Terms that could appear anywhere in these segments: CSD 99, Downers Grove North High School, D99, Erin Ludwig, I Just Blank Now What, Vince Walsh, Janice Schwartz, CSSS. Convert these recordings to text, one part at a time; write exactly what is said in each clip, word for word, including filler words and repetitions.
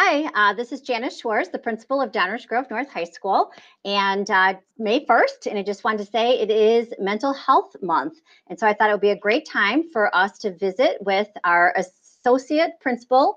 Hi, uh, this is Janice Schwartz, the principal of Downers Grove North High School, and uh, May first, and I just wanted to say it is Mental Health Month, and so I thought it would be a great time for us to visit with our associate principal,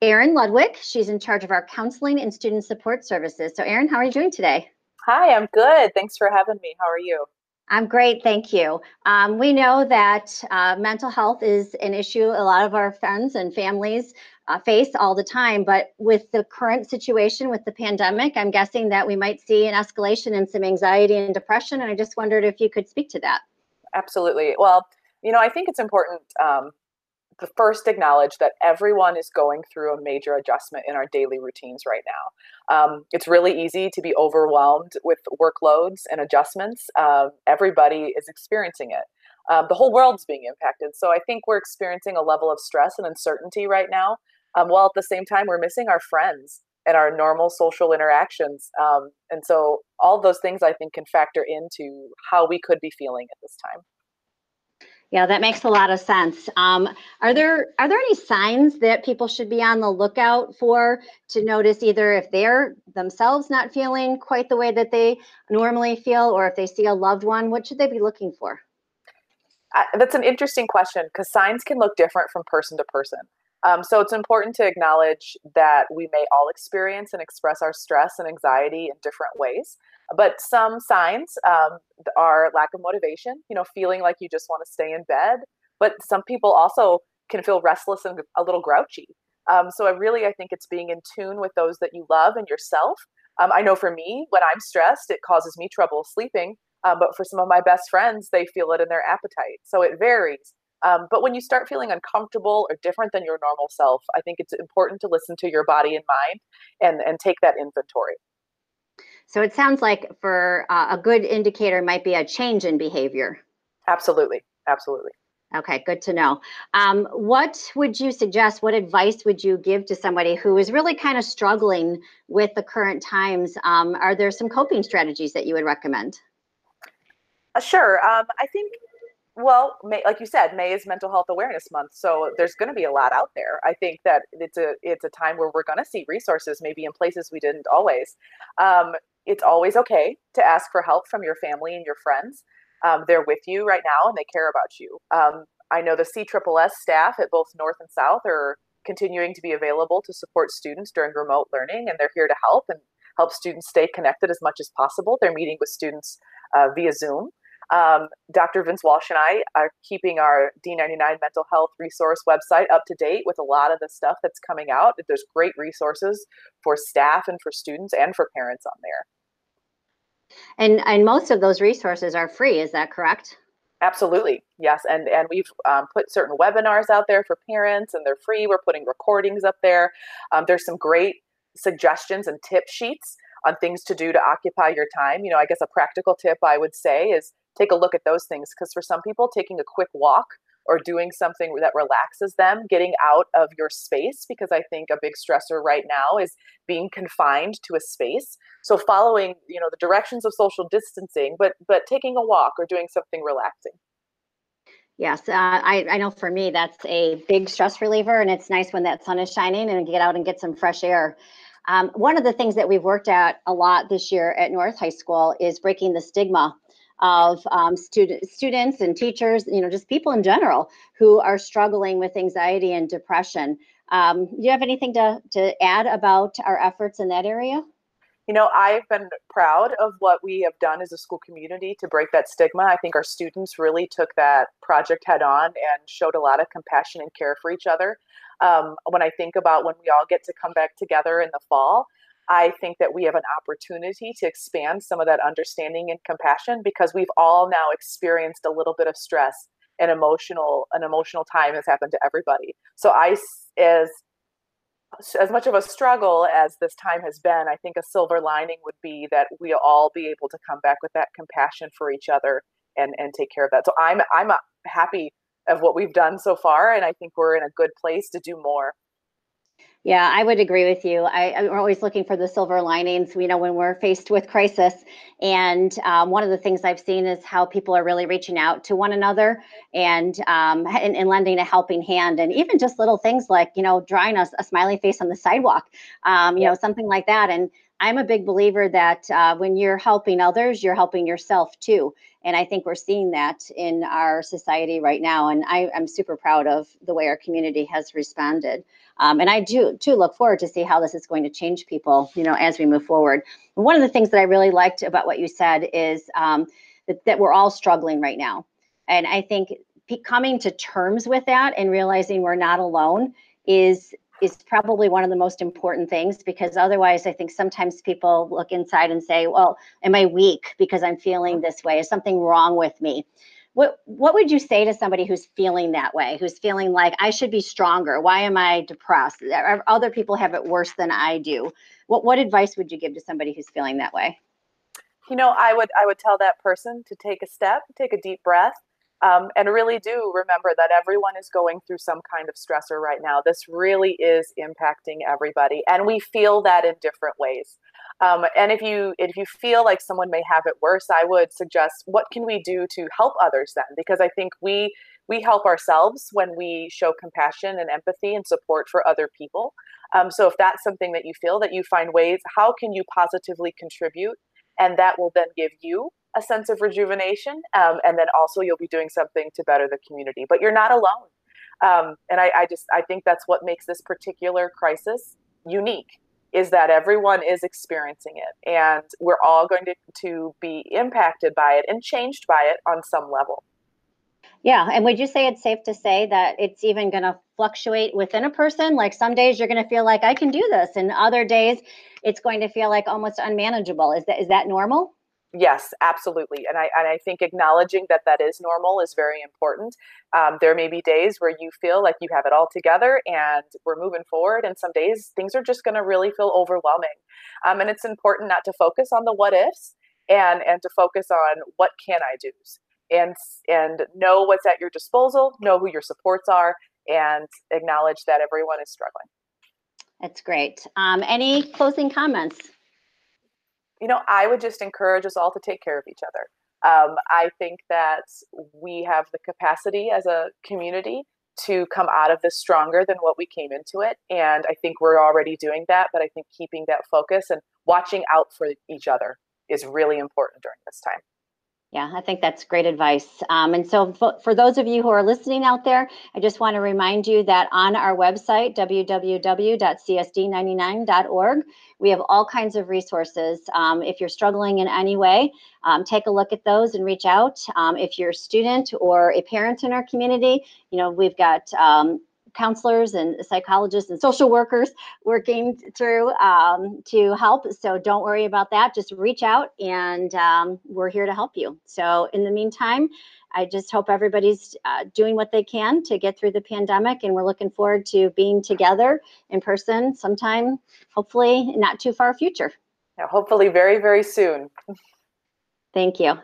Erin Ludwig. She's in charge of our counseling and student support services. So Erin, how are you doing today? Hi, I'm good. Thanks for having me. How are you? I'm great, thank you. Um, we know that uh, mental health is an issue a lot of our friends and families uh, face all the time, but with the current situation with the pandemic, I'm guessing that we might see an escalation in some anxiety and depression, and I just wondered if you could speak to that. Absolutely. Well, you know, I think it's important um, to first acknowledge that everyone is going through a major adjustment in our daily routines right now. Um, it's really easy to be overwhelmed with workloads and adjustments. Uh, everybody is experiencing it. Um, the whole world's being impacted. So I think we're experiencing a level of stress and uncertainty right now, um, while at the same time we're missing our friends and our normal social interactions. Um, and so all those things I think can factor into how we could be feeling at this time. Yeah, that makes a lot of sense. Um, are there are there any signs that people should be on the lookout for to notice either if they're themselves not feeling quite the way that they normally feel, or if they see a loved one? What should they be looking for? Uh, that's an interesting question, because signs can look different from person to person. Um, so it's important to acknowledge that we may all experience and express our stress and anxiety in different ways. But some signs um, are lack of motivation, you know, feeling like you just want to stay in bed. But some people also can feel restless and a little grouchy. Um, so I really, I think it's being in tune with those that you love and yourself. Um, I know for me, when I'm stressed, it causes me trouble sleeping. Um, but for some of my best friends, they feel it in their appetite. So it varies. Um, but when you start feeling uncomfortable or different than your normal self, I think it's important to listen to your body and mind and, and take that inventory. So it sounds like for uh, a good indicator might be a change in behavior. Absolutely. Absolutely. Okay, good to know. Um, what would you suggest, what advice would you give to somebody who is really kind of struggling with the current times? Um, are there some coping strategies that you would recommend? Uh, sure. Um, I think... Well, May, like you said, May is Mental Health Awareness Month, so there's going to be a lot out there. I think that it's a it's a time where we're going to see resources maybe in places we didn't always. Um, it's always okay to ask for help from your family and your friends. Um, they're with you right now and they care about you. Um, I know the C S S S staff at both North and South are continuing to be available to support students during remote learning, and they're here to help and help students stay connected as much as possible. They're meeting with students uh, via Zoom. Um, Doctor Vince Walsh and I are keeping our D ninety-nine mental health resource website up to date with a lot of the stuff that's coming out. There's great resources for staff and for students and for parents on there. And and most of those resources are free, is that correct? Absolutely, yes. And and we've um, put certain webinars out there for parents, and they're free. We're putting recordings up there. Um, there's some great suggestions and tip sheets on things to do to occupy your time. You know, I guess a practical tip I would say is take a look at those things, because for some people, taking a quick walk or doing something that relaxes them, getting out of your space, because I think a big stressor right now is being confined to a space. So following, you know, the directions of social distancing, but but taking a walk or doing something relaxing. Yes, uh, I, I know for me, that's a big stress reliever, and it's nice when that sun is shining and get out and get some fresh air. Um, one of the things that we've worked at a lot this year at North High School is breaking the stigma of um, student, students and teachers, you know, just people in general who are struggling with anxiety and depression. Um, do you have anything to, to add about our efforts in that area? You know, I've been proud of what we have done as a school community to break that stigma. I think our students really took that project head on and showed a lot of compassion and care for each other. Um, when I think about when we all get to come back together in the fall, I think that we have an opportunity to expand some of that understanding and compassion, because we've all now experienced a little bit of stress and emotional, an emotional time has happened to everybody. So I, as, as much of a struggle as this time has been, I think a silver lining would be that we'll all be able to come back with that compassion for each other and, and take care of that. So I'm, I'm happy of what we've done so far, and I think we're in a good place to do more. Yeah, I would agree with you. I, I'm always looking for the silver linings, you know, when we're faced with crisis. And um, one of the things I've seen is how people are really reaching out to one another and, um, and, and lending a helping hand. And even just little things like, you know, drawing a, a smiley face on the sidewalk, um, you yeah. know, something like that. And I'm a big believer that uh, when you're helping others, you're helping yourself too. And I think we're seeing that in our society right now. And I, I'm super proud of the way our community has responded. Um, and I do too look forward to see how this is going to change people, you know, as we move forward. And one of the things that I really liked about what you said is um, that, that we're all struggling right now. And I think coming to terms with that and realizing we're not alone is is probably one of the most important things, because otherwise I think sometimes people look inside and say, well, am I weak because I'm feeling this way? Is something wrong with me? What what would you say to somebody who's feeling that way, who's feeling like I should be stronger? Why am I depressed? Other people have it worse than I do. What what advice would you give to somebody who's feeling that way? You know, I would I would tell that person to take a step, take a deep breath, Um, and really do remember that everyone is going through some kind of stressor right now. This really is impacting everybody, and we feel that in different ways. Um, and if you if you feel like someone may have it worse, I would suggest, what can we do to help others then? Because I think we we help ourselves when we show compassion and empathy and support for other people. Um, so if that's something that you feel, that you find ways, how can you positively contribute? And that will then give you a sense of rejuvenation, um, and then also you'll be doing something to better the community. But you're not alone, um, and I, I just I think that's what makes this particular crisis unique, is that everyone is experiencing it, and we're all going to, to be impacted by it and changed by it on some level. Yeah, and would you say it's safe to say that it's even going to fluctuate within a person? Like some days you're going to feel like I can do this, and other days it's going to feel like almost unmanageable. Is that is that normal? Yes, absolutely. And I and I think acknowledging that that is normal is very important. Um, there may be days where you feel like you have it all together and we're moving forward. And some days things are just going to really feel overwhelming. Um, and it's important not to focus on the what ifs and, and to focus on what can I do, and, and know what's at your disposal, know who your supports are, and acknowledge that everyone is struggling. That's great. Um, any closing comments? You know, I would just encourage us all to take care of each other. Um, I think that we have the capacity as a community to come out of this stronger than what we came into it. And I think we're already doing that, but I think keeping that focus and watching out for each other is really important during this time. Yeah, I think that's great advice. Um, and so for, for those of you who are listening out there, I just want to remind you that on our website, w w w dot c s d ninety nine dot org, we have all kinds of resources. Um, if you're struggling in any way, um, take a look at those and reach out. Um, if you're a student or a parent in our community, you know, we've got um, counselors and psychologists and social workers working through um, to help. So don't worry about that. Just reach out, and um, we're here to help you. So in the meantime, I just hope everybody's uh, doing what they can to get through the pandemic, and we're looking forward to being together in person sometime, hopefully not too far future. Yeah, hopefully very, very soon. Thank you.